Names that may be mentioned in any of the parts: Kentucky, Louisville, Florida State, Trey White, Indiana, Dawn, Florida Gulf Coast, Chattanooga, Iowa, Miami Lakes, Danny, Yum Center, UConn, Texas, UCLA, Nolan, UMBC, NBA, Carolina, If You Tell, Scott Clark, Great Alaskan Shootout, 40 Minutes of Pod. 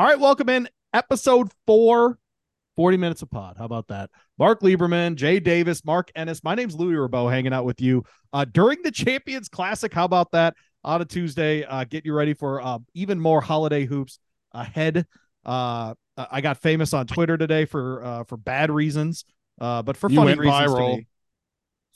All right, welcome in episode 4, 40 minutes of pod. How about that? Mark Lieberman, Jay Davis, Mark Ennis. My name's Louis Rabot, hanging out with you during the Champions Classic. How about that? On a Tuesday, get you ready for even more holiday hoops ahead. I got famous on Twitter today for bad reasons, but for funny reasons. Viral.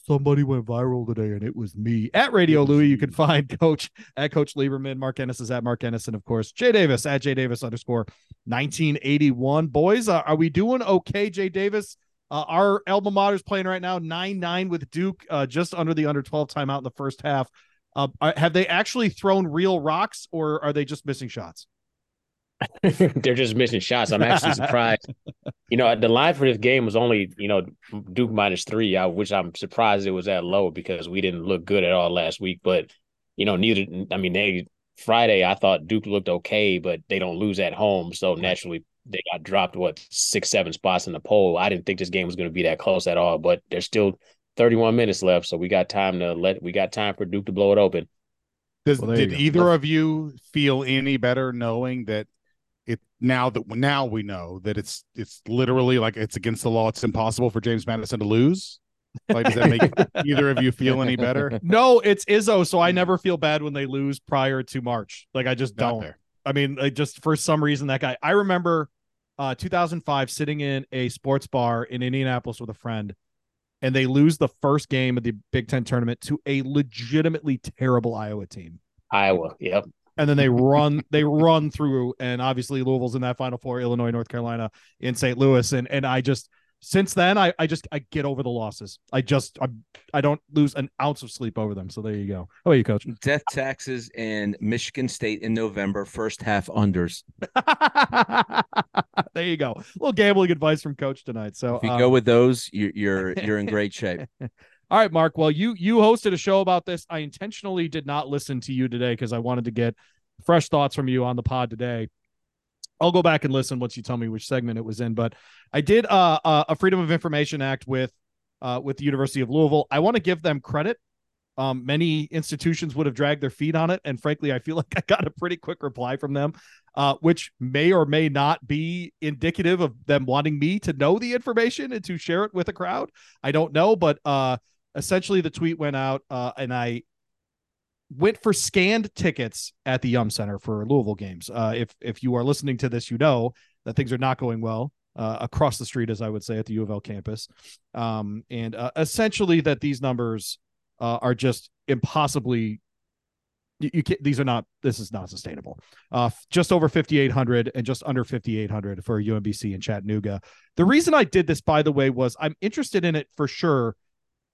Somebody went viral today, and it was me. At Radio Louie, you can find Coach at Coach Lieberman. Mark Ennis is at Mark Ennis, and of course, Jay Davis at Jay Davis _1981. Boys, are we doing okay, Jay Davis? Our alma mater is playing right now 9-9 with Duke, just under the under 12 timeout in the first half. Have they actually thrown real rocks, or are they just missing shots? They're just missing shots. I'm actually surprised. You know, the line for this game was only, Duke -3, which I'm surprised it was that low because we didn't look good at all last week. But, Friday, I thought Duke looked okay, but they don't lose at home. So naturally, they got dropped, 6-7 spots in the poll. I didn't think this game was going to be that close at all, but there's still 31 minutes left. So we got time for Duke to blow it open. Did either of you feel any better knowing that? Now we know that it's literally like it's against the law. It's impossible for James Madison to lose. Like, does that make either of you feel any better? No, it's Izzo. So I never feel bad when they lose prior to March. Like I just don't. I mean, just for some reason, that guy. I remember 2005 sitting in a sports bar in Indianapolis with a friend, and they lose the first game of the Big Ten tournament to a legitimately terrible Iowa team. Iowa, yep. And then they run through, and obviously Louisville's in that Final Four, Illinois, North Carolina, in St. Louis. And I just, since then, I get over the losses. I don't lose an ounce of sleep over them. So there you go. How about you, Coach? Death taxes and Michigan State in November, first half unders. There you go. A little gambling advice from Coach tonight. So if you go with those, you're in great shape. All right, Mark. Well, you hosted a show about this. I intentionally did not listen to you today because I wanted to get fresh thoughts from you on the pod today. I'll go back and listen once you tell me which segment it was in. But I did a Freedom of Information Act with the University of Louisville. I want to give them credit. Many institutions would have dragged their feet on it, and frankly, I feel like I got a pretty quick reply from them, which may or may not be indicative of them wanting me to know the information and to share it with a crowd. I don't know, but essentially, the tweet went out, and I went for scanned tickets at the Yum Center for Louisville games. If you are listening to this, you know that things are not going well across the street, as I would say, at the U of L campus. Essentially, that these numbers are just impossibly. This is not sustainable. Just over 5,800 and just under 5,800 for UMBC in Chattanooga. The reason I did this, by the way, was I'm interested in it for sure.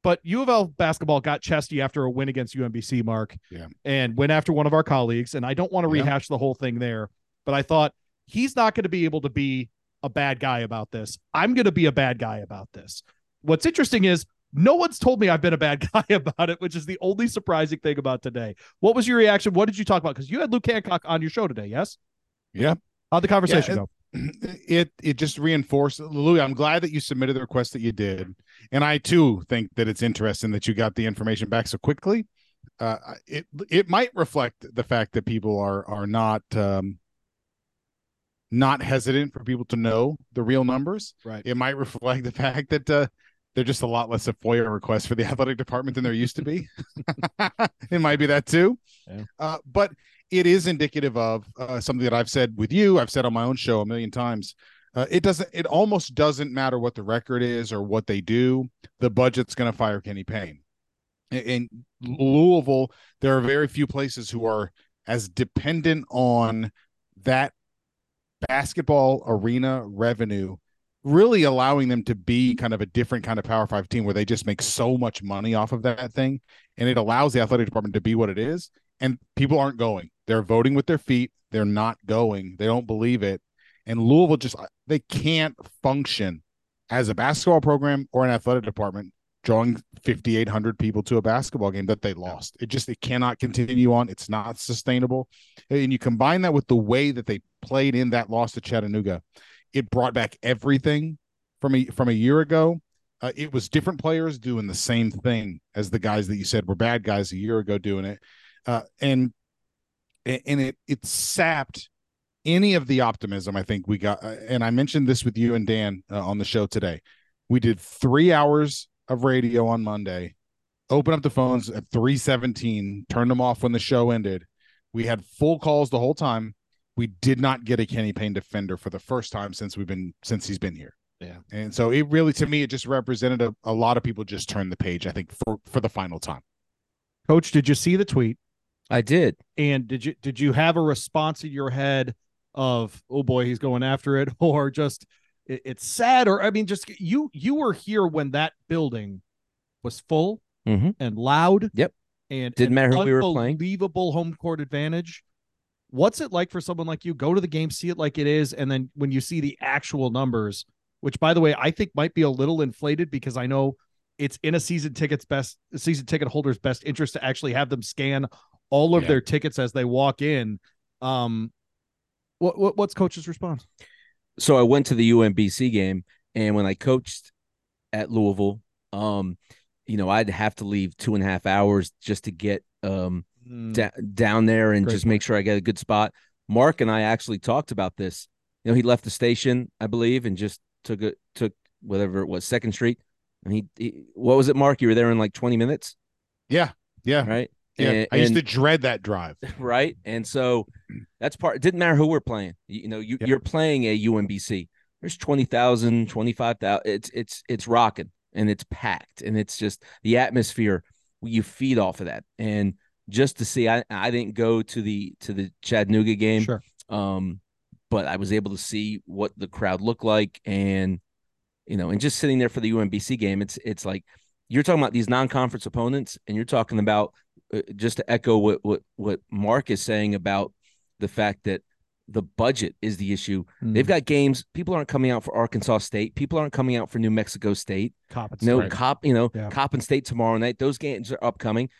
But U of L basketball got chesty after a win against UMBC, Mark, and went after one of our colleagues. And I don't want to rehash the whole thing there, but I thought he's not going to be able to be a bad guy about this. I'm going to be a bad guy about this. What's interesting is no one's told me I've been a bad guy about it, which is the only surprising thing about today. What was your reaction? What did you talk about? Because you had Luke Hancock on your show today, yes? Yeah. How'd the conversation go? It just reinforced, Louis, I'm glad that you submitted the request that you did. And I too think that it's interesting that you got the information back so quickly. It might reflect the fact that people are not hesitant for people to know the real numbers. Right. It might reflect the fact that, they're just a lot less of FOIA requests for the athletic department than there used to be. It might be that too. Yeah. But it is indicative of something that I've said with you. I've said on my own show a million times. It almost doesn't matter what the record is or what they do. The budget's going to fire Kenny Payne. In Louisville, there are very few places who are as dependent on that basketball arena revenue really allowing them to be kind of a different kind of Power Five team where they just make so much money off of that thing. And it allows the athletic department to be what it is. And people aren't going. They're voting with their feet. They're not going. They don't believe it. And Louisville just, they can't function as a basketball program or an athletic department drawing 5,800 people to a basketball game that they lost. It cannot continue on. It's not sustainable. And you combine that with the way that they played in that loss to Chattanooga. It brought back everything from a year ago. It was different players doing the same thing as the guys that you said were bad guys a year ago doing it. And it sapped any of the optimism I think we got, and I mentioned this with you and Dan on the show today. We did 3 hours of radio on Monday, opened up the phones at 3:17, turned them off when the show ended. We had full calls the whole time. We did not get a Kenny Payne defender for the first time since he's been here. Yeah. And so it really, to me, it just represented a lot of people just turned the page, I think, for the final time. Coach, did you see the tweet? I did. And did you have a response in your head of, oh boy, he's going after it, or just it's sad, or I mean, just you were here when that building was full and loud. Yep. And didn't matter who we were playing. Unbelievable home court advantage. What's it like for someone like you? Go to the game, see it like it is, and then when you see the actual numbers, which, by the way, I think might be a little inflated because I know it's in a season ticket holder's best interest to actually have them scan all of their tickets as they walk in. What's Coach's response? So I went to the UMBC game, and when I coached at Louisville, you know, I'd have to leave 2.5 hours just to get down there and just make sure I get a good spot. Mark and I actually talked about this. You know, he left the station, I believe, and just took whatever it was, 2nd Street. And he what was it, Mark? You were there in like 20 minutes? Yeah. Yeah. Right. Yeah. And I used to dread that drive. Right. And so that's part. It didn't matter who we're playing. You know, you're playing a UMBC. There's 20,000, 25,000. It's rocking, and it's packed, and it's just the atmosphere. You feed off of that. And just to see, I didn't go to the Chattanooga game. Sure. But I was able to see what the crowd looked like, and you know, and just sitting there for the UMBC game, it's like you're talking about these non-conference opponents, and you're talking about just to echo what Mark is saying about the fact that the budget is the issue. Mm. They've got games. People aren't coming out for Arkansas State. People aren't coming out for New Mexico State. Coppin State tomorrow night. Those games are upcoming.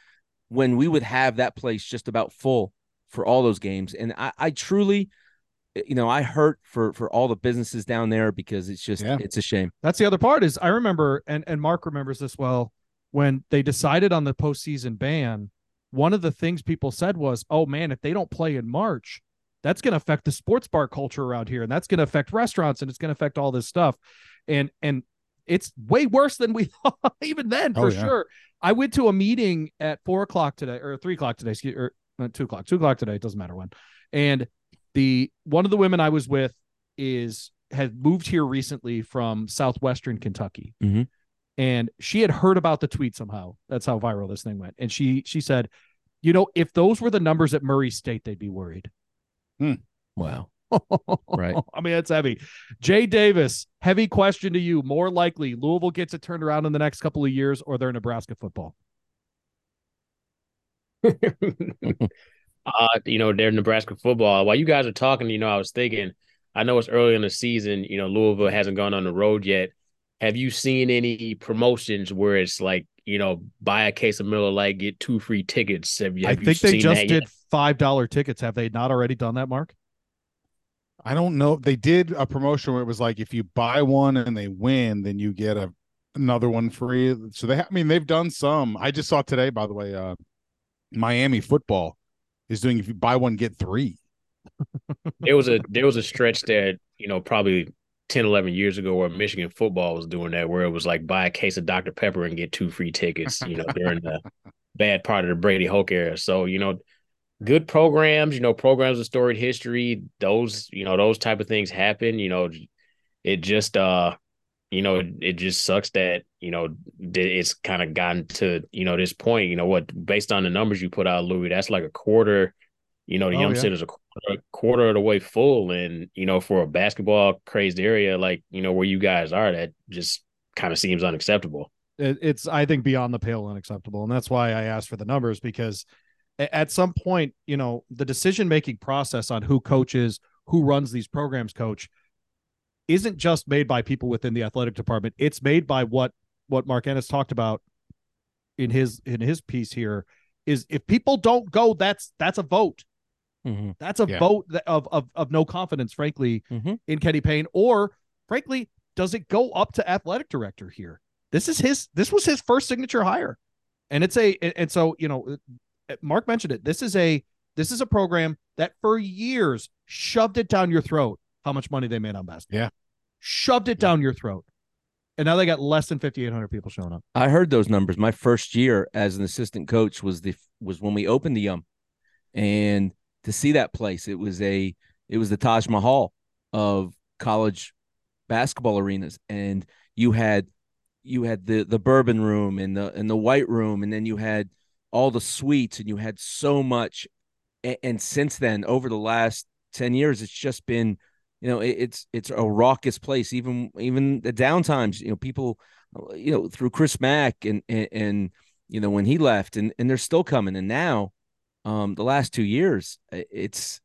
When we would have that place just about full for all those games, and I truly. You know, I hurt for all the businesses down there because it's just, it's a shame. That's the other part is I remember, and Mark remembers this well, when they decided on the postseason ban, one of the things people said was, oh man, if they don't play in March, that's going to affect the sports bar culture around here. And that's going to affect restaurants, and it's going to affect all this stuff. And it's way worse than we thought even then, sure. I went to a meeting at 4 o'clock today, or 3 o'clock today, or 2 o'clock today. It doesn't matter when. And one of the women I was with had moved here recently from southwestern Kentucky, and she had heard about the tweet somehow. That's how viral this thing went. And she said, you know, if those were the numbers at Murray State, they'd be worried. Wow. Right. I mean, that's heavy. Jay Davis, heavy question to you. More likely Louisville gets it turned around in the next couple of years, or they're Nebraska football? You know, they're Nebraska football. While you guys are talking, you know, I was thinking, I know it's early in the season, you know, Louisville hasn't gone on the road yet. Have you seen any promotions where it's like, you know, buy a case of Miller Lite, get 2 free tickets? I think they just did $5 tickets. Have they not already done that, Mark? I don't know. They did a promotion where it was like, if you buy one and they win, then you get another one free. So they've done some. I just saw today, by the way, Miami football is doing, if you buy one, get 3. There was a stretch that, you know, probably 10, 11 years ago where Michigan football was doing that, where it was like buy a case of Dr. Pepper and get 2 free tickets, you know, during the bad part of the Brady Hoke era. So, you know, good programs, you know, programs with storied history, those, you know, those type of things happen. You know, it just, you know, it just sucks that, you know, it's kind of gotten to, you know, this point, you know what, based on the numbers you put out, Louis, that's like a quarter, you know, the Yum Center's a quarter of the way full. And, you know, for a basketball crazed area, like, you know, where you guys are, that just kind of seems unacceptable. It's, I think, beyond the pale unacceptable. And that's why I asked for the numbers, because at some point, you know, the decision-making process on who coaches, who runs these programs, Coach, isn't just made by people within the athletic department. It's made by what Mark Ennis talked about in his piece here is, if people don't go, that's a vote. That's a vote of no confidence, frankly, in Kenny Payne, or frankly, does it go up to athletic director here? This was his first signature hire. And so, you know, Mark mentioned it. This is a, This is a program that for years shoved it down your throat, how much money they made on basketball. Yeah. Shoved it down your throat. And now they got less than 5,800 people showing up. I heard those numbers. My first year as an assistant coach was when we opened the Yum. And to see that place, it was the Taj Mahal of college basketball arenas. And you had the bourbon room and the white room, and then you had all the suites, and you had so much. And since then, over the last 10 years, it's just been, you know, it's a raucous place. Even the downtimes, you know, people, you know, through Chris Mack and you know, when he left, and they're still coming. And now, the last 2 years, it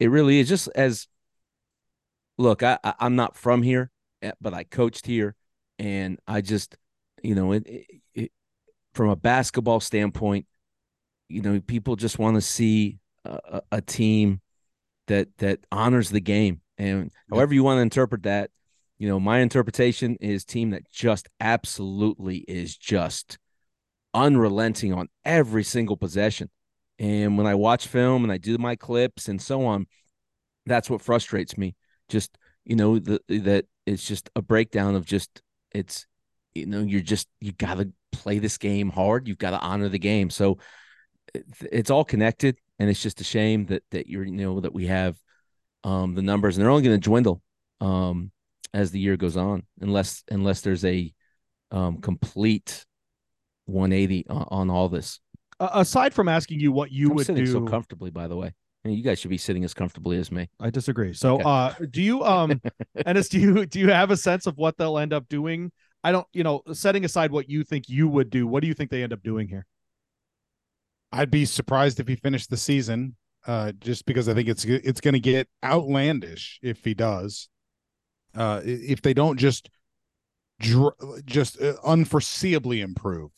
really is just as. Look, I'm not from here, but I coached here, and I just, you know, it from a basketball standpoint, you know, people just want to see a team that honors the game. And however you want to interpret that, you know, my interpretation is team that just absolutely is just unrelenting on every single possession. And when I watch film and I do my clips and so on, that's what frustrates me. Just, you know, that it's just a breakdown of just, it's, you know, you got to play this game hard. You've got to honor the game. So it's all connected. And it's just a shame that you're, you know, that we have the numbers, and they're only going to dwindle as the year goes on, unless there's a complete 180 on all this. Aside from asking you what you would do so comfortably, by the way. You guys should be sitting as comfortably as me. I disagree. So, do you, Ennis, do you have a sense of what they'll end up doing? I don't, you know, setting aside what you think you would do, what do you think they end up doing here? I'd be surprised if he finished the season, just because I think it's going to get outlandish if he does. If they don't just unforeseeably improve,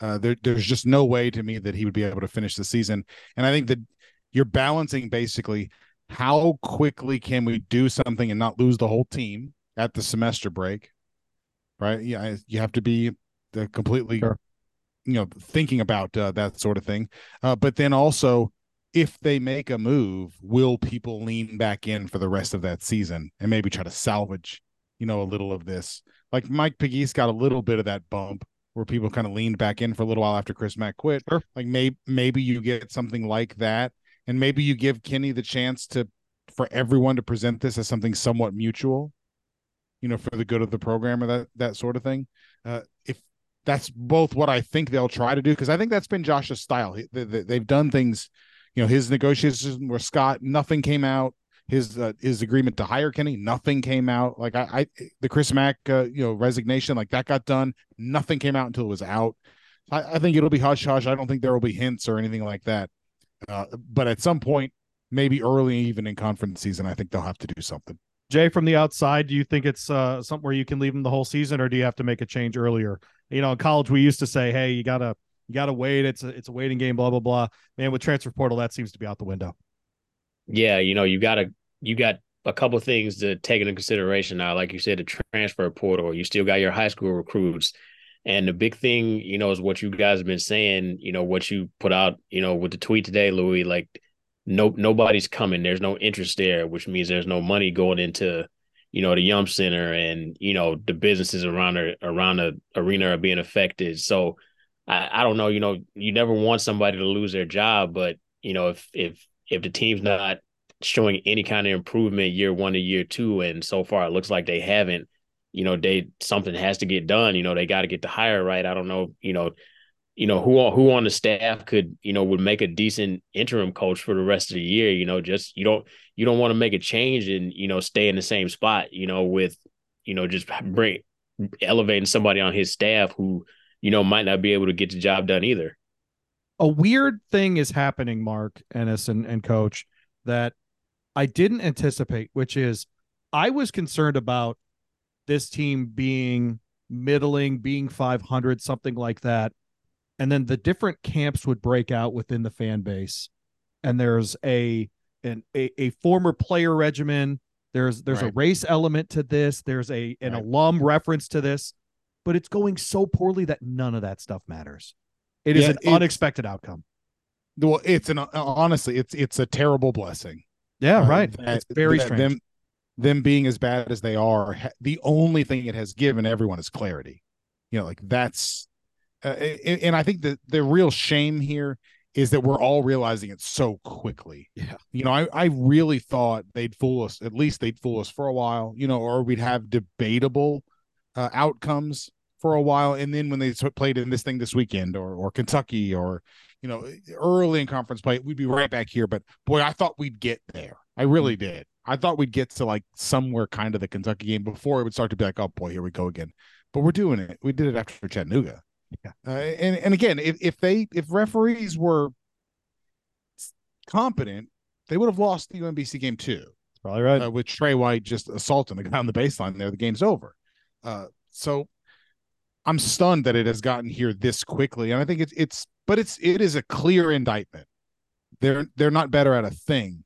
there's just no way to me that he would be able to finish the season. And I think that you're balancing basically how quickly can we do something and not lose the whole team at the semester break, right? Yeah, you have to be completely, sure, you know, thinking about that sort of thing. But then also, if they make a move, will people lean back in for the rest of that season and maybe try to salvage, you know, a little of this? Like Mike Piggy's got a little bit of that bump where people kind of leaned back in for a little while after Chris Mack quit. Sure. Like maybe you get something like that. And maybe you give Kenny the chance for everyone to present this as something somewhat mutual, you know, for the good of the program or that sort of thing. If that's both what I think they'll try to do, because I think that's been Josh's style. They've done things, you know, his negotiations where Scott, nothing came out. His agreement to hire Kenny, nothing came out. Like the Chris Mack, you know, resignation, like that got done. Nothing came out until it was out. I think it'll be hush hush. I don't think there will be hints or anything like that. But at some point, maybe early even in conference season, I think they'll have to do something. Jay, from the outside, do you think it's something where you can leave them the whole season, or do you have to make a change earlier? You know, in college, we used to say, hey, you gotta wait. It's a waiting game, blah, blah, blah. Man, with transfer portal, that seems to be out the window. Yeah, you know, you got a couple of things to take into consideration now. Like you said, the transfer portal, you still got your high school recruits. And the big thing, you know, is what you guys have been saying, you know, what you put out, you know, with the tweet today, Louis, like nobody's coming. There's no interest there, which means there's no money going into, you know, the Yum Center, and, you know, the businesses around the arena are being affected. So I don't know, you know, you never want somebody to lose their job. But, you know, if the team's not showing any kind of improvement year one to year two, and so far it looks like they haven't, you know, something has to get done. You know, they got to get the hire right. I don't know, you know who on the staff could, you know, would make a decent interim coach for the rest of the year. You know, just you don't want to make a change and, you know, stay in the same spot, you know, with, you know, just elevating somebody on his staff who, you know, might not be able to get the job done either. A weird thing is happening, Mark Ennis and coach, that I didn't anticipate, which is I was concerned about this team being middling, being 500, something like that. And then the different camps would break out within the fan base. And there's a former player regimen. There's right, a race element to this. There's an right, alum reference to this, but it's going so poorly that none of that stuff matters. It is an unexpected outcome. Well, it's an honestly, it's a terrible blessing. Yeah, right. It's very strange. Them being as bad as they are, the only thing it has given everyone is clarity. You know, like that's, and I think that the real shame here is that we're all realizing it so quickly. Yeah. You know, I really thought they'd fool us. At least they'd fool us for a while, you know, or we'd have debatable outcomes for a while. And then when they played in this thing this weekend or Kentucky or, you know, early in conference play, we'd be right back here. But boy, I thought we'd get there. I really did. I thought we'd get to like somewhere kind of the Kentucky game before it would start to be like, oh boy, here we go again. But we're doing it. We did it after Chattanooga. Yeah. And again, if referees were competent, they would have lost the UMBC game too. That's probably right. With Trey White just assaulting the guy on the baseline there, the game's over. So I'm stunned that it has gotten here this quickly. And I think it is a clear indictment. They're not better at a thing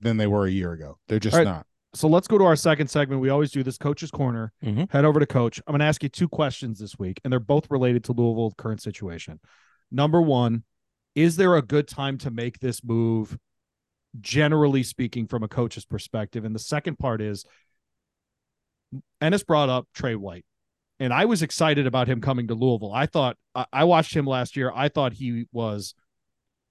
than they were a year ago. They're just not. So let's go to our second segment. We always do this Coach's Corner. Mm-hmm. Head over to Coach. I'm going to ask you two questions this week, and they're both related to Louisville's current situation. Number one, is there a good time to make this move, generally speaking, from a coach's perspective? And the second part is, Ennis brought up Trey White, and I was excited about him coming to Louisville. I thought, I watched him last year. I thought he was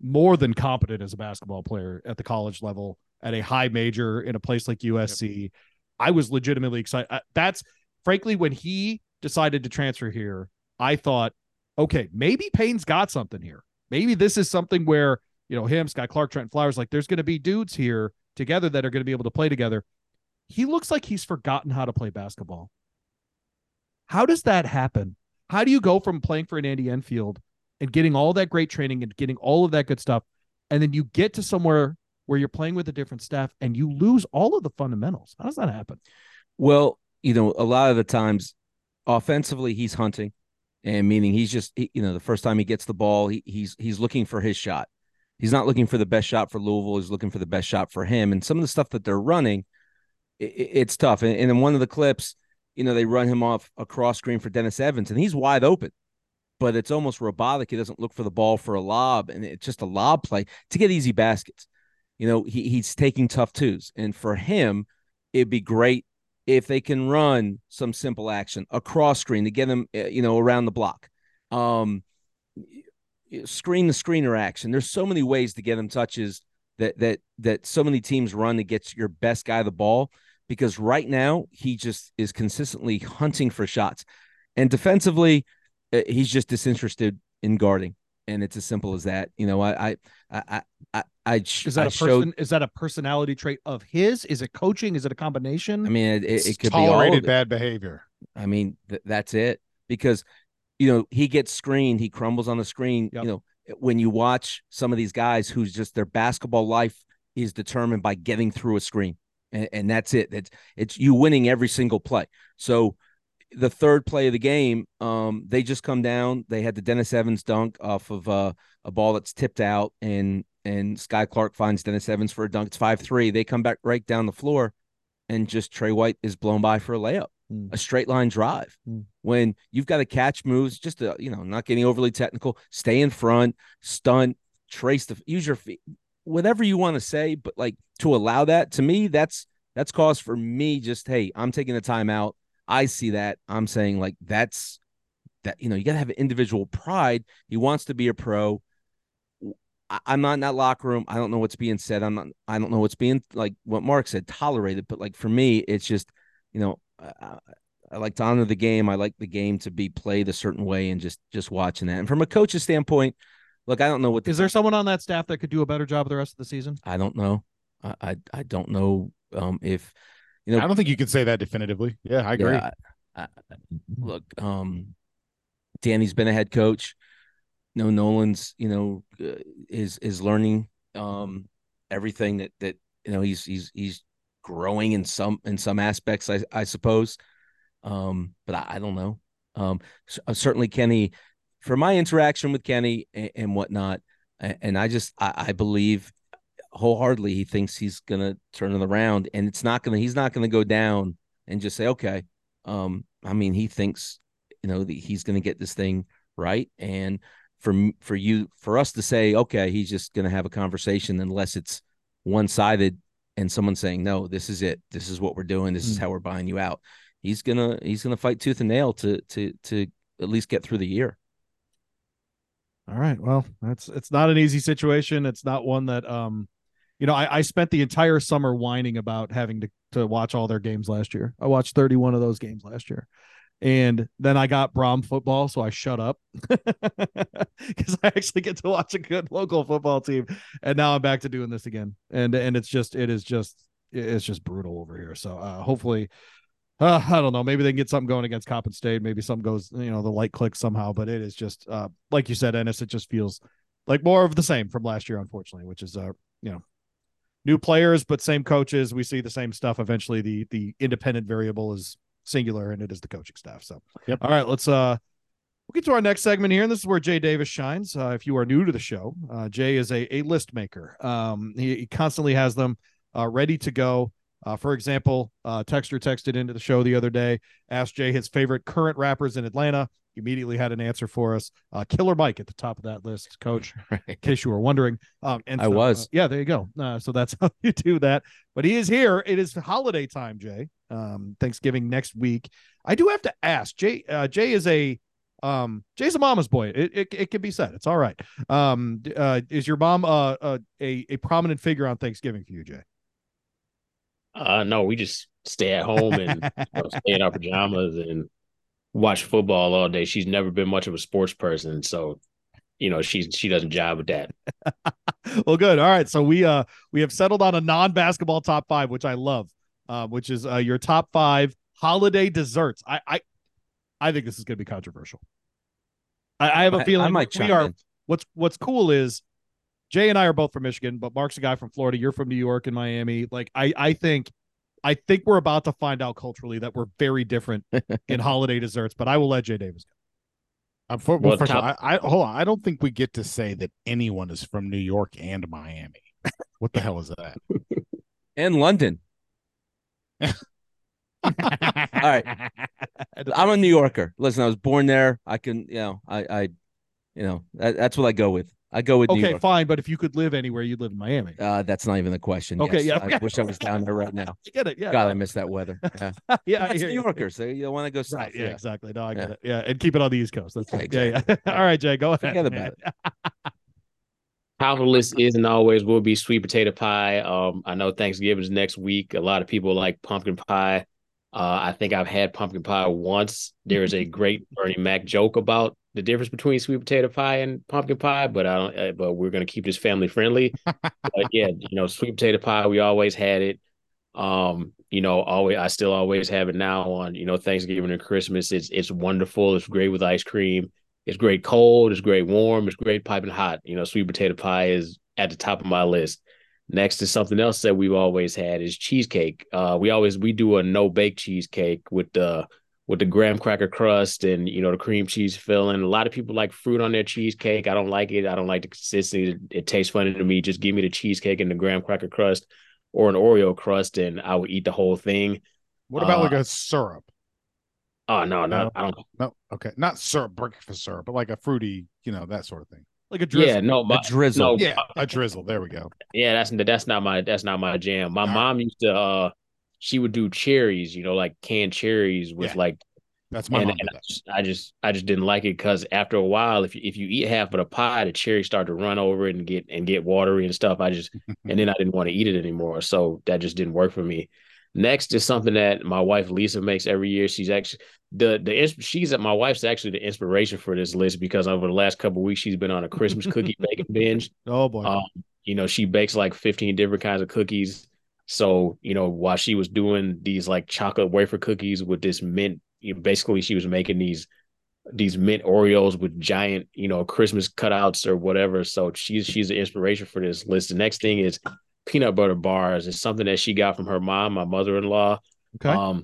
more than competent as a basketball player at the college level, at a high major in a place like USC. Yep. I was legitimately excited. That's frankly, when he decided to transfer here, I thought, okay, maybe Payne's got something here. Maybe this is something where, you know, him, Scott Clark, Trent Flowers, like there's going to be dudes here together that are going to be able to play together. He looks like he's forgotten how to play basketball. How does that happen? How do you go from playing for an Andy Enfield and getting all that great training and getting all of that good stuff, and then you get to somewhere where you're playing with a different staff and you lose all of the fundamentals? How does that happen? Well, you know, a lot of the times offensively he's hunting, and meaning he's just, you know, the first time he gets the ball, he's looking for his shot. He's not looking for the best shot for Louisville. He's looking for the best shot for him. And some of the stuff that they're running, it's tough. And in one of the clips, you know, they run him off a cross screen for Dennis Evans, and he's wide open, but it's almost robotic. He doesn't look for the ball for a lob, and it's just a lob play to get easy baskets. You know, he's taking tough twos, and for him, it'd be great if they can run some simple action, a cross screen to get him, you know, around the block, screen the screener action. There's so many ways to get him touches that so many teams run to get your best guy the ball, because right now he just is consistently hunting for shots, and defensively, he's just disinterested in guarding, and it's as simple as that. You know, is that a personality trait of his? Is it coaching? Is it a combination? I mean, it could be tolerated bad behavior. I mean, that's it, because, you know, he gets screened, he crumbles on the screen. Yep. You know, when you watch some of these guys who's just, their basketball life is determined by getting through a screen, and that's it. It's you winning every single play. So the third play of the game, they just come down. They had the Dennis Evans dunk off of a ball that's tipped out, and Sky Clark finds Dennis Evans for a dunk. It's 5-3. They come back right down the floor, and just Trey White is blown by for a layup, a straight line drive. When you've got to catch moves, just to, you know, not getting overly technical, stay in front, stunt, trace use your feet, whatever you want to say, but like to allow that, to me, that's cause for me. Just, hey, I'm taking a timeout. I see that. I'm saying, like, that's that, you know, you got to have individual pride. He wants to be a pro. I'm not in that locker room. I don't know what's being said. I don't know what's being, like what Mark said, tolerated. But like, for me, it's just, you know, I like to honor the game. I like the game to be played a certain way, and just watching that. And from a coach's standpoint, look, I don't know what. Is there someone on that staff that could do a better job the rest of the season? I don't know. I don't know if. You know, I don't think you could say that definitively. Yeah, I agree. Yeah, look, Danny's been a head coach. No, Nolan's, you know, is learning everything that you know, he's growing in some aspects, I suppose. But I don't know. Certainly Kenny, for my interaction with Kenny and whatnot, and I just I believe wholeheartedly he thinks he's gonna turn it around, and he's not gonna go down and just say, okay. I mean, he thinks, you know, that he's gonna get this thing right, and for us to say, okay, he's just going to have a conversation unless it's one-sided and someone saying, no, this is it. This is what we're doing. This is how we're buying you out. He's going to fight tooth and nail to at least get through the year. All right. Well, it's not an easy situation. It's not one that, I spent the entire summer whining about having to watch all their games last year. I watched 31 of those games last year. And then I got Brom football, so I shut up because I actually get to watch a good local football team. And now I'm back to doing this again. And it's just brutal over here. So hopefully, I don't know, maybe they can get something going against Coppin State. Maybe something goes, the light clicks somehow. But it is just, like you said, Ennis, it just feels like more of the same from last year, unfortunately, which is, new players, but same coaches. We see the same stuff. Eventually, the independent variable is singular, and it is the coaching staff. So, yep. All right, let's we'll get to our next segment here, and this is where Jay Davis shines. If you are new to the show, Jay is a list maker. He constantly has them ready to go. For example, Texter texted into the show the other day, asked Jay his favorite current rappers in Atlanta. He immediately had an answer for us. Killer Mike at the top of that list, Coach, right, in case you were wondering. And so, I was. Yeah, there you go. So that's how you do that. But he is here. It is holiday time, Jay. Thanksgiving next week. I do have to ask, Jay. Jay is Jay's a mama's boy. It can be said. It's all right. Is your mom a prominent figure on Thanksgiving for you, Jay? No, we just stay at home and stay in our pajamas and watch football all day. She's never been much of a sports person, so she doesn't jive with that. Well, good. All right, so we have settled on a non-basketball top five, which I love, which is your top five holiday desserts. I think this is going to be controversial. I have a feeling I might we are. In. What's cool is, Jay and I are both from Michigan, but Mark's a guy from Florida. You're from New York and Miami. Like I think we're about to find out culturally that we're very different in holiday desserts. But I will let Jay Davis go. Hold on. I don't think we get to say that anyone is from New York and Miami. What the hell is that? And London. All right. I'm a New Yorker. Listen, I was born there. I can, that's what I go with. I go with New York. Okay, fine, but if you could live anywhere, you'd live in Miami. That's not even the question. Okay, yes. Yeah. I wish I was down there right now. You get it, yeah. God, I miss that weather. Yeah, yeah, it's New Yorkers. So you want to go south. Right, yeah, exactly. No, I get it. Yeah, and keep it on the East Coast. That's right. Exactly. Yeah. All right, Jay, go ahead. Forget about it. Top of the list is and always will be sweet potato pie. I know Thanksgiving's next week. A lot of people like pumpkin pie. I think I've had pumpkin pie once. There is a great Bernie Mac joke about the difference between sweet potato pie and pumpkin pie, but but we're going to keep this family friendly. But yeah, sweet potato pie, we always had it. I still always have it now on, Thanksgiving and Christmas. It's wonderful. It's great with ice cream. It's great cold. It's great warm. It's great piping hot. Sweet potato pie is at the top of my list. Next is something else that we've always had is cheesecake. We do a no bake cheesecake with the graham cracker crust and, the cream cheese filling. A lot of people like fruit on their cheesecake. I don't like it. I don't like the consistency. It tastes funny to me. Just give me the cheesecake and the graham cracker crust or an Oreo crust, and I will eat the whole thing. What about like a syrup? Oh, no, I don't. No, okay. Not syrup, breakfast syrup, but like a fruity, that sort of thing. Like a drizzle. Yeah, a drizzle. No, yeah, a drizzle. There we go. Yeah, that's not my jam. My mom used to, she would do cherries, like canned cherries with that's my mom. I just didn't like it because after a while, if you eat half of the pie, the cherries start to run over it and get watery and stuff. And then I didn't want to eat it anymore, so that just didn't work for me. Next is something that my wife Lisa makes every year. She's actually my wife's actually the inspiration for this list because over the last couple of weeks she's been on a Christmas cookie baking binge. Oh boy! She bakes like 15 different kinds of cookies. So, while she was doing these like chocolate wafer cookies with this mint, basically she was making these mint Oreos with giant, Christmas cutouts or whatever. So she's the inspiration for this list. The next thing is peanut butter bars. It's something that she got from her mom, my mother-in-law. Okay.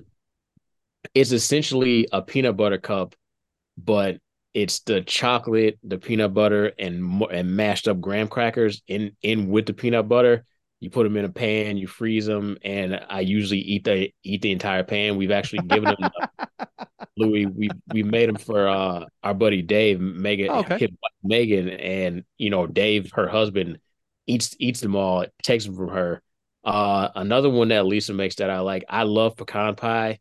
It's essentially a peanut butter cup, but it's the chocolate, the peanut butter, and mashed up graham crackers in with the peanut butter. You put them in a pan, you freeze them, and I usually eat the entire pan. We've actually given them Louis. We made them for our buddy Dave. Make it his Megan, and, you know, Dave, her husband, eats them all, takes them from her. Another one that Lisa makes that I like, I love pecan pie.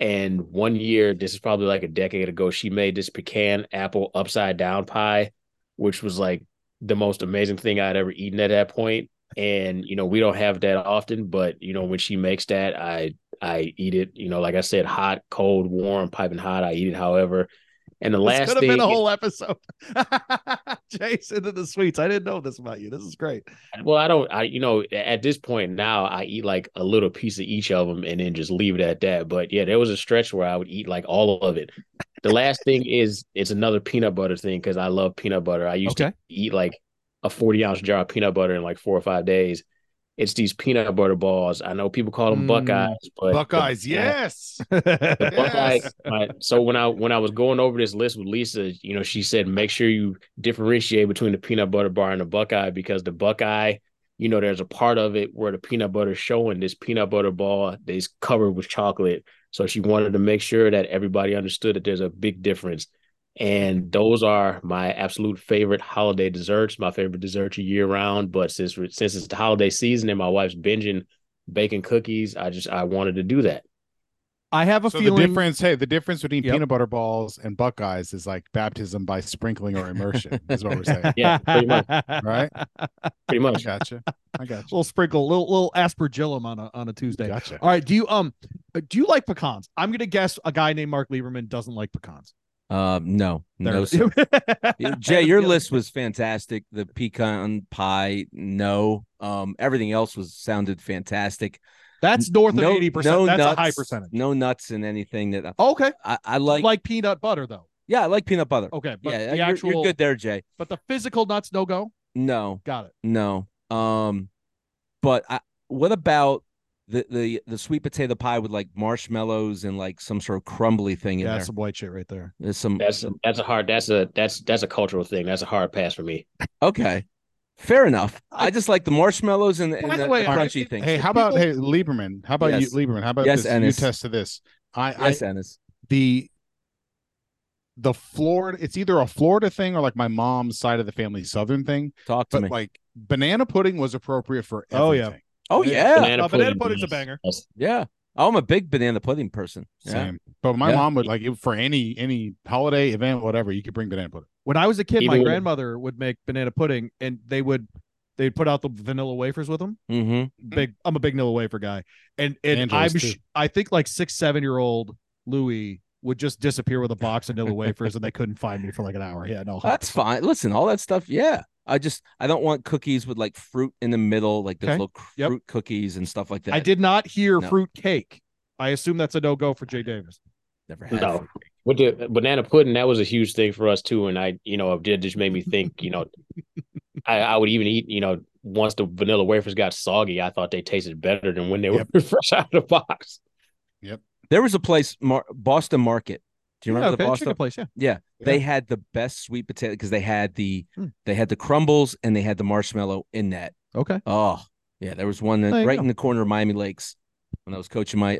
And one year, this is probably like a decade ago, she made this pecan apple upside down pie, which was like the most amazing thing I'd ever eaten at that point. And, you know, we don't have that often, but, you know, when she makes that, I eat it, you know, like I said, hot, cold, warm, piping hot. I eat it however. And the last thing. This could have been a whole episode. Jay's into the sweets. I didn't know this about you. This is great. Well, you know, at this point now, I eat like a little piece of each of them and then just leave it at that. But yeah, there was a stretch where I would eat like all of it. The last thing is, it's another peanut butter thing because I love peanut butter. I used to eat like a 40-ounce jar of peanut butter in like 4 or 5 days. It's these peanut butter balls. I know people call them Buckeyes, but Buckeyes. So when I was going over this list with Lisa, you know, she said make sure you differentiate between the peanut butter bar and the Buckeye, because the Buckeye, you know, there's a part of it where the peanut butter is showing. This peanut butter ball is covered with chocolate. So she wanted to make sure that everybody understood that there's a big difference. And those are my absolute favorite holiday desserts, my favorite desserts year round. But since it's the holiday season and my wife's binging baking cookies, I wanted to do that. I have a feeling the difference between peanut butter balls and Buckeyes is like baptism by sprinkling or immersion is what we're saying. Yeah, pretty much. Right? Pretty much. I gotcha. A little sprinkle, little aspergillum on a Tuesday. Gotcha. All right. Do you like pecans? I'm gonna guess a guy named Mark Lieberman doesn't like pecans. No. Sir. Jay, your list was fantastic. The pecan pie, no. Everything else sounded fantastic. That's north of 80%. That's a high percentage. No nuts in anything that. Okay. I like. You like peanut butter though. Yeah, I like peanut butter. Okay, but yeah, you're good there, Jay. But the physical nuts, no go. No. Got it. No. But what about the sweet potato pie with like marshmallows and like some sort of crumbly thing in there? That's some white shit right there. That's a cultural thing. That's a hard pass for me. Okay. Fair enough. I just like the marshmallows and the crunchy things. Hey, Lieberman? How about you, Lieberman? How about this? Ennis. You test to this. Ennis. The Florida, it's either a Florida thing or like my mom's side of the family Southern thing. Talk to me. Like banana pudding was appropriate for everything. Oh yeah. Oh yeah, banana pudding's a banger. Yeah, I'm a big banana pudding person. Yeah. Same, but my mom would like it for any holiday event, whatever. You could bring banana pudding. When I was a kid, my grandmother would make banana pudding, and they'd put out the vanilla wafers with them. Mm-hmm. I'm a big vanilla wafer guy, and I think like 6, 7-year-old Louis would just disappear with a box of vanilla wafers, and they couldn't find me for like an hour. Yeah, no, that's fine. Listen, all that stuff, yeah. I don't want cookies with like fruit in the middle, like those little fruit cookies and stuff like that. I did not hear fruit cake. I assume that's a no-go for Jay Davis. Never had. No. With the banana pudding, that was a huge thing for us too. And it just made me think, you know, I would even eat, you know, once the vanilla wafers got soggy, I thought they tasted better than when they were fresh out of the box. Yep. There was a place, Boston Market. Do you remember the Boston place? Yeah. Yeah, they had the best sweet potato because they had the crumbles and they had the marshmallow in that. Okay. Oh, yeah. There was one right in the corner of Miami Lakes when I was coaching my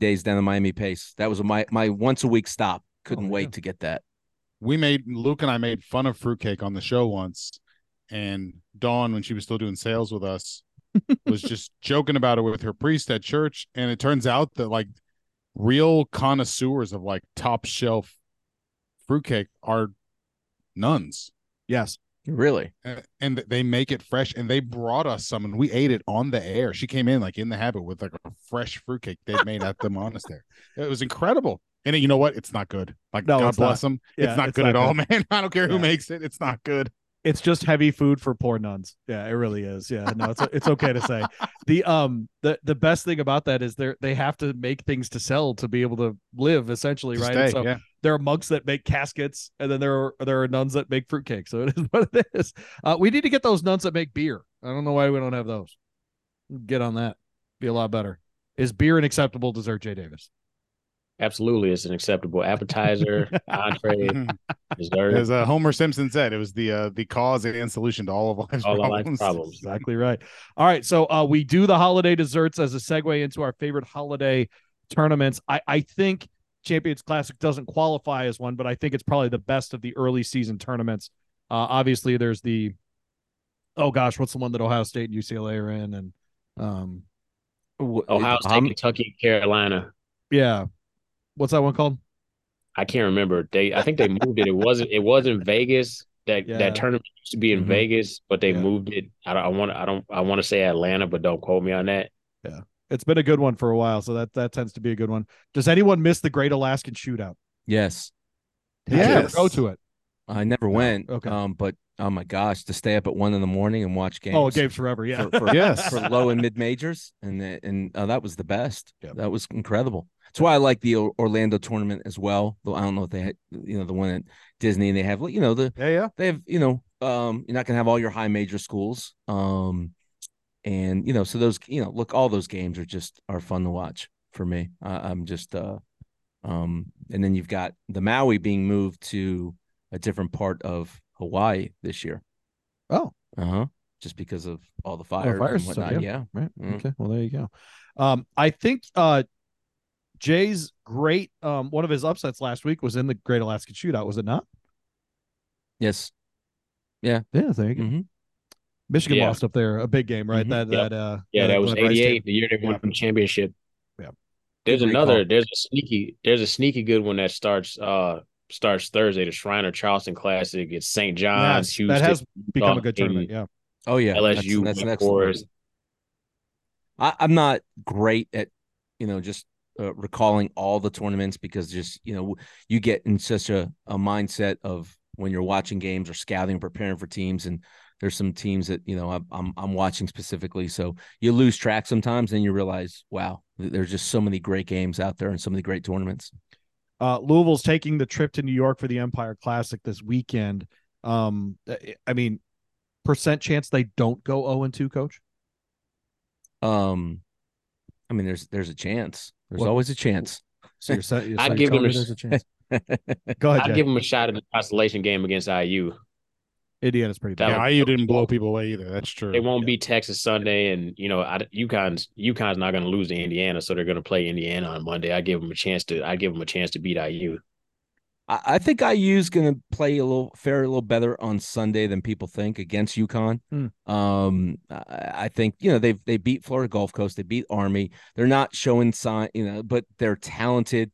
days down in Miami Pace. That was my once a week stop. Couldn't wait to get that. Luke and I made fun of fruitcake on the show once, and Dawn, when she was still doing sales with us, was just joking about it with her priest at church, and it turns out that like. Real connoisseurs of like top shelf fruitcake are nuns. Yes, really. And they make it fresh, and they brought us some, and we ate it on the air. She came in like in the habit with like a fresh fruitcake they made at the monastery. It was incredible. And you know what? It's not good. Like God bless them. Yeah, it's not good at all, man. I don't care who makes it. It's not good. It's just heavy food for poor nuns. Yeah, it really is. Yeah, no, it's okay to say. The best thing about that is they have to make things to sell to be able to live, essentially, right? Stay, so there are monks that make caskets, and then there are nuns that make fruitcake. So it is what it is. We need to get those nuns that make beer. I don't know why we don't have those. Get on that. Be a lot better. Is beer an acceptable dessert, Jay Davis? Absolutely, it's an acceptable appetizer, entree, dessert. As Homer Simpson said, it was the cause and solution to all of life's problems. Exactly right. All right, so we do the holiday desserts as a segue into our favorite holiday tournaments. I think Champions Classic doesn't qualify as one, but I think it's probably the best of the early season tournaments Obviously, there's the, oh gosh, what's the one that Ohio State and UCLA are in? And Ohio State, Kentucky, Carolina. Yeah. What's that one called? I can't remember. I think they moved it. It wasn't Vegas. That tournament used to be in Vegas, but they moved it. I want to say Atlanta, but don't quote me on that. Yeah. It's been a good one for a while, so that tends to be a good one. Does anyone miss the Great Alaskan Shootout? Yes. Did you go to it? I never went. Okay. But oh my gosh, to stay up at 1 a.m. and watch games. Oh, games forever. Yeah. For low and mid majors. And that was the best. Yep. That was incredible. That's why I like the Orlando tournament as well. Though I don't know if they had, the one at Disney, and they have, they have, you're not going to have all your high major schools. And, so those, all those games are fun to watch for me. And then you've got the Maui being moved to a different part of Hawaii this year. Oh, just because of all the fires and whatnot. Stuff, yeah. Right. Mm-hmm. Okay. Well, there you go. I think Jay's great. One of his upsets last week was in the Great Alaskan Shootout. Was it not? Yes. Yeah. Yeah. There you go. Mm-hmm. Michigan lost up there, a big game, right? Mm-hmm. That was 88, the year they won from championship. Yeah. There's a sneaky good one that starts Thursday, the Shriner Charleston Classic. It's St. John's. Yes, Houston, that has become a good tournament. Yeah. Oh yeah. LSU. That's next. I'm not great at recalling all the tournaments because you get in such a mindset of when you're watching games or scouting and preparing for teams, and there's some teams that I'm watching specifically, so you lose track sometimes, and you realize, wow, there's just so many great games out there and so many great tournaments. Louisville's taking the trip to New York for the Empire Classic this weekend. Percent chance they don't go 0-2, Coach? There's a chance. There's always a chance. So I'd give them a chance. Go ahead, I'd give them a shot in the consolation game against IU. Indiana's pretty bad. Yeah, IU didn't blow people away either. That's true. They won't beat Texas Sunday, and UConn's not going to lose to Indiana, so they're going to play Indiana on Monday. I give them a chance to beat IU. I think IU's going to play a little better on Sunday than people think against UConn. I think they beat Florida Gulf Coast, they beat Army. They're not showing sign, but they're talented.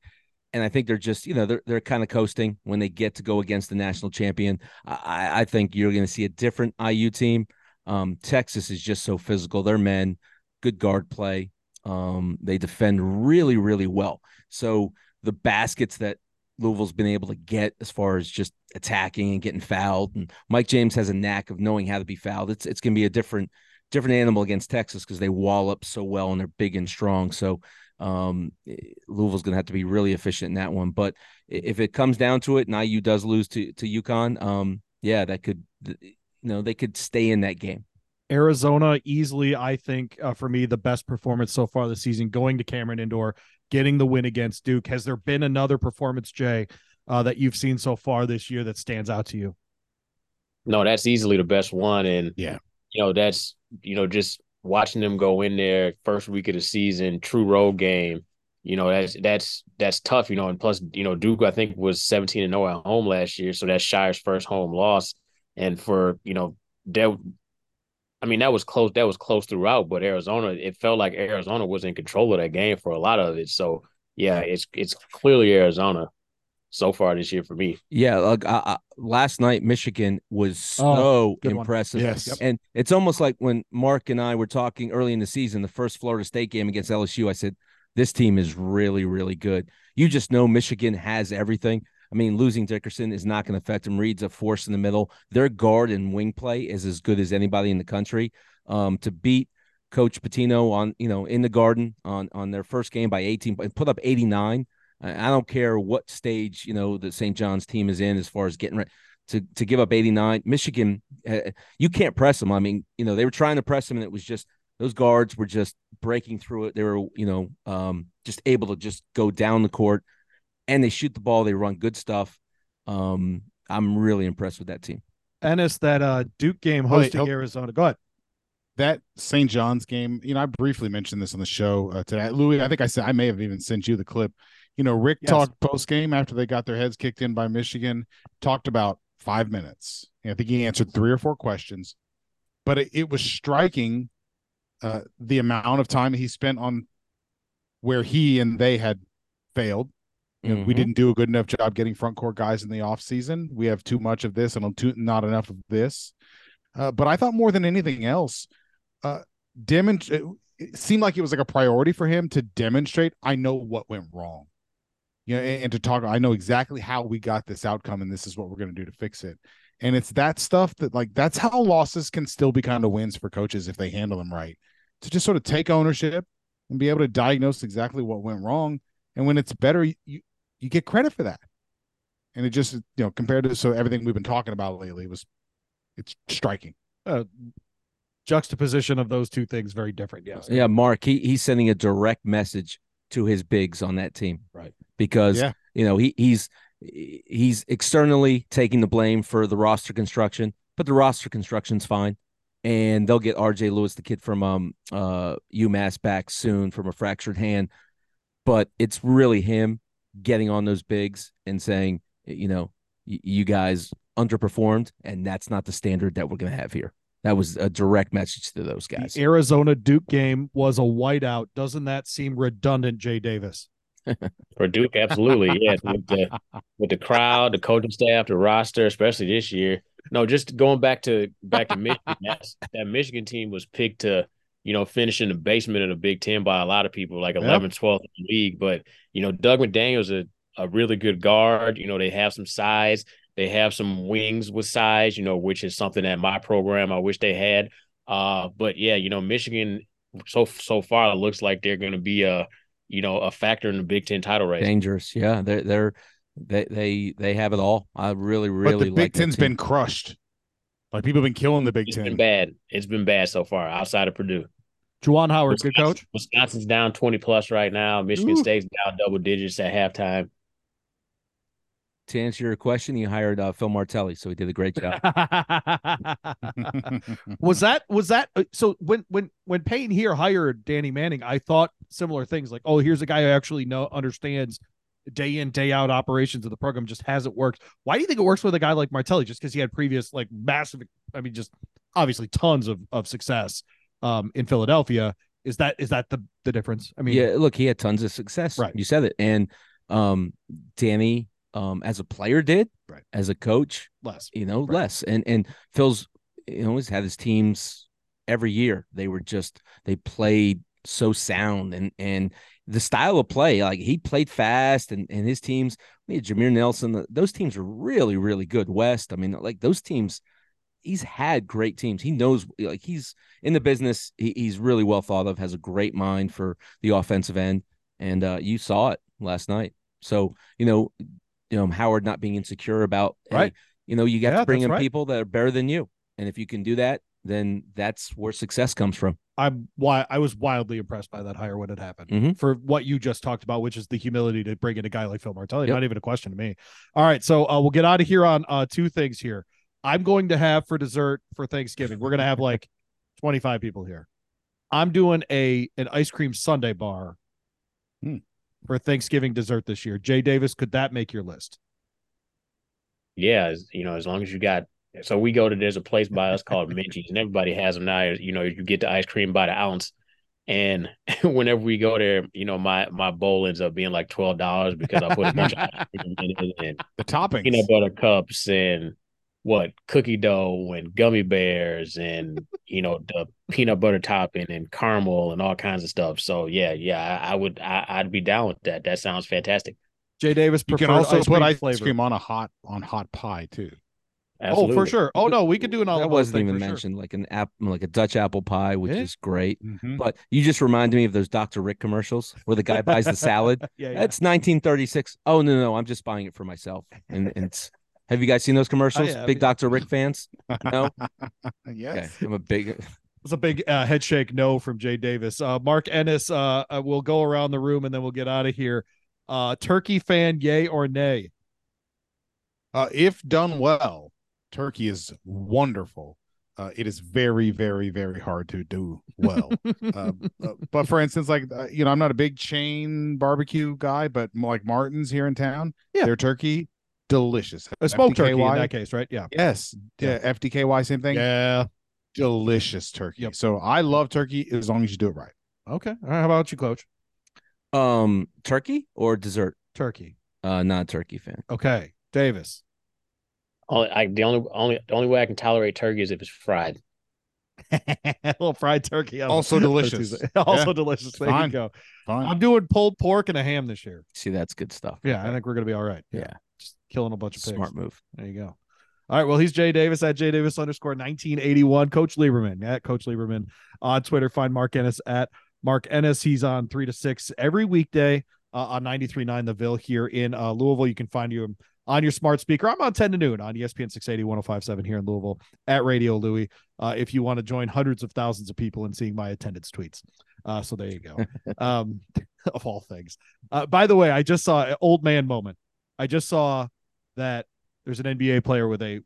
And I think they're just, they're kind of coasting when they get to go against the national champion. I think you're going to see a different IU team. Texas is just so physical. They're men, good guard play. They defend really, really well. So the baskets that Louisville's been able to get as far as just attacking and getting fouled, and Mike James has a knack of knowing how to be fouled. It's going to be a different animal against Texas because they wall up so well and they're big and strong. So Louisville's going to have to be really efficient in that one. But if it comes down to it and IU does lose to UConn, that could, they could stay in that game. Arizona easily, I think, for me, the best performance so far this season, going to Cameron Indoor, getting the win against Duke. Has there been another performance, Jay, that you've seen so far this year that stands out to you? No, that's easily the best one. And, that's, just watching them go in there first week of the season, true road game, that's tough, and plus, Duke, I think, was 17-0 at home last year. So that's Shire's first home loss. And for, that was close. That was close throughout, but it felt like Arizona was in control of that game for a lot of it. So yeah, it's clearly Arizona so far this year for me. Yeah. Like last night, Michigan was so impressive. Yes. And it's almost like when Mark and I were talking early in the season, the first Florida State game against LSU, I said, this team is really, really good. You just know Michigan has everything. Losing Dickerson is not going to affect them. Reed's a force in the middle. Their guard and wing play is as good as anybody in the country. To beat Coach Pitino on, in the Garden on their first game by 18, and put up 89. I don't care what stage, the St. John's team is in as far as getting ready to give up 89. Michigan, you can't press them. They were trying to press them, and it was just those guards were just breaking through it. They were, just able to just go down the court, and they shoot the ball. They run good stuff. I'm really impressed with that team. Ennis, that Duke game hosting Arizona. Go ahead. That St. John's game, I briefly mentioned this on the show today. Louis, I think I said, I may have even sent you the clip. Rick talked post game after they got their heads kicked in by Michigan, talked about 5 minutes. I think he answered 3 or 4 questions, but it was striking the amount of time he spent on where he and they had failed. You know, we didn't do a good enough job getting front court guys in the offseason. We have too much of this and not enough of this. But I thought more than anything else, it seemed like it was like a priority for him to demonstrate, I know what went wrong. You know, and to talk, I know exactly how we got this outcome, and this is what we're going to do to fix it. And it's that stuff that, like, that's how losses can still be kind of wins for coaches if they handle them right. To just sort of take ownership and be able to diagnose exactly what went wrong. And when it's better, you get credit for that. And it just, you know, compared to everything we've been talking about lately, it's striking. Juxtaposition of those two things, very different. Yes. Yeah, Mark, he's sending a direct message to his bigs on that team. Right. Because, you know, he's externally taking the blame for the roster construction, but the roster construction's fine. And they'll get RJ Lewis, the kid from UMass, back soon from a fractured hand. But it's really him getting on those bigs and saying, you know, you guys underperformed, and that's not the standard that we're going to have here. That was a direct message to those guys. The Arizona-Duke game was a whiteout. Doesn't that seem redundant, Jay Davis? For Duke, absolutely, yes. With the crowd, the coaching staff, the roster, especially this year. No, just going back to Michigan, that Michigan team was picked to, you know, finish in the basement of the Big Ten by a lot of people, like 11th, 12th in the league. But, you know, Doug McDaniel's a really good guard. You know, they have some size. They have some wings with size, you know, which is something that my program I wish they had. But, yeah, you know, Michigan so far it looks like they're going to be a factor in the Big Ten title race. Dangerous, yeah. They have it all. I really but the Big Ten's been crushed. Like, people have been killing the Big Ten. It's been bad. It's been bad so far outside of Purdue. Juwan Howard, good coach. Wisconsin's down 20+ right now. Michigan State's down double digits at halftime. To answer your question, you hired Phil Martelli, so he did a great job. Was that? So when Payne here hired Danny Manning, I thought similar things. Like, oh, here's a guy who actually understands day in, day out operations of the program. Just hasn't worked. Why do you think it works with a guy like Martelli? Just because he had previous, like, massive, I mean, just obviously tons of success in Philadelphia. Is that the difference? I mean, yeah. Look, he had tons of success. Right. You said it, and Danny. As a player did, right. As a coach, less, you know, right. Less. And Phil's, you know, he's had his teams every year. They played so sound and the style of play, like he played fast and his teams, we had Jameer Nelson, those teams are really, really good. West. I mean, like those teams, he's had great teams. He knows, like he's in the business. He's really well thought of, has a great mind for the offensive end. And you saw it last night. So, you know, Howard not being insecure about, right. Hey, you know, you got to bring in people that are better than you. And if you can do that, then that's where success comes from. I was wildly impressed by that hire when it happened for what you just talked about, which is the humility to bring in a guy like Phil Martelli. Yep. Not even a question to me. All right. So we'll get out of here on 2 things here. I'm going to have for dessert for Thanksgiving. We're going to have like 25 people here. I'm doing an ice cream sundae bar. For Thanksgiving dessert this year. Jay Davis, could that make your list? Yeah, you know, as long as you got... So we go to... There's a place by us called Minchie's, and everybody has them now. You know, you get the ice cream by the ounce, and whenever we go there, you know, my bowl ends up being like $12 because I put a bunch of ice cream in it and the toppings. Peanut butter cups and cookie dough and gummy bears and, you know, the peanut butter topping and caramel and all kinds of stuff. So yeah, I'd be down with that. That sounds fantastic. Jay Davis, you can also put ice cream on hot pie too. Absolutely. Oh, for sure. Oh no, we could do an all. That wasn't even mentioned, sure. Like like a Dutch apple pie, which is great. But you just reminded me of those Dr. Rick commercials where the guy buys the salad. That's 1936. Oh no, I'm just buying it for myself, and it's. Have you guys seen those commercials? Yeah, Dr. Rick fans? No? Yes. Okay. It's a big head shake no from Jay Davis. Mark Ennis, we'll go around the room and then we'll get out of here. Turkey fan, yay or nay? If done well, turkey is wonderful. It is very, very, very hard to do well. But for instance, like, you know, I'm not a big chain barbecue guy, but like Martin's here in town, their turkey delicious. A smoked FDKY, turkey in that case, right? Yeah. Yes. Yeah. FDKY, same thing. Yeah. Delicious turkey. Yep. So I love turkey as long as you do it right. Okay. All right. How about you, Coach? Turkey or dessert? Turkey. Not a turkey fan. Okay. Davis. The only way I can tolerate turkey is if it's fried. A little fried turkey. Also delicious. Also delicious. There you go. Fine. I'm doing pulled pork and a ham this year. See, that's good stuff. Yeah, I think we're going to be all right. Yeah. Just killing a bunch of pigs. Smart move. There you go. All right. Well, he's Jay Davis at Jay Davis _ 1981. Coach Lieberman at Coach Lieberman on Twitter. Find Mark Ennis at Mark Ennis. He's on 3 to 6 every weekday on 93.9 The Ville here in Louisville. You can find him on your smart speaker. I'm on 10 to noon on ESPN 680 1057 here in Louisville at Radio Louis. If you want to join hundreds of thousands of people in seeing my attendance tweets. So there you go. Of all things. By the way, I just saw an old man moment. I just saw that there's an NBA player with a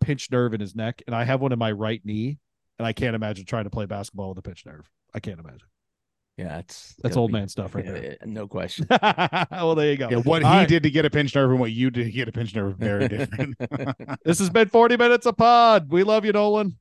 pinched nerve in his neck, and I have one in my right knee, and I can't imagine trying to play basketball with a pinched nerve. I can't imagine. Yeah, that's old man stuff right there. No question. Well, there you go. Yeah, what he did to get a pinched nerve and what you did to get a pinched nerve, very different. This has been 40 Minutes a Pod. We love you, Nolan.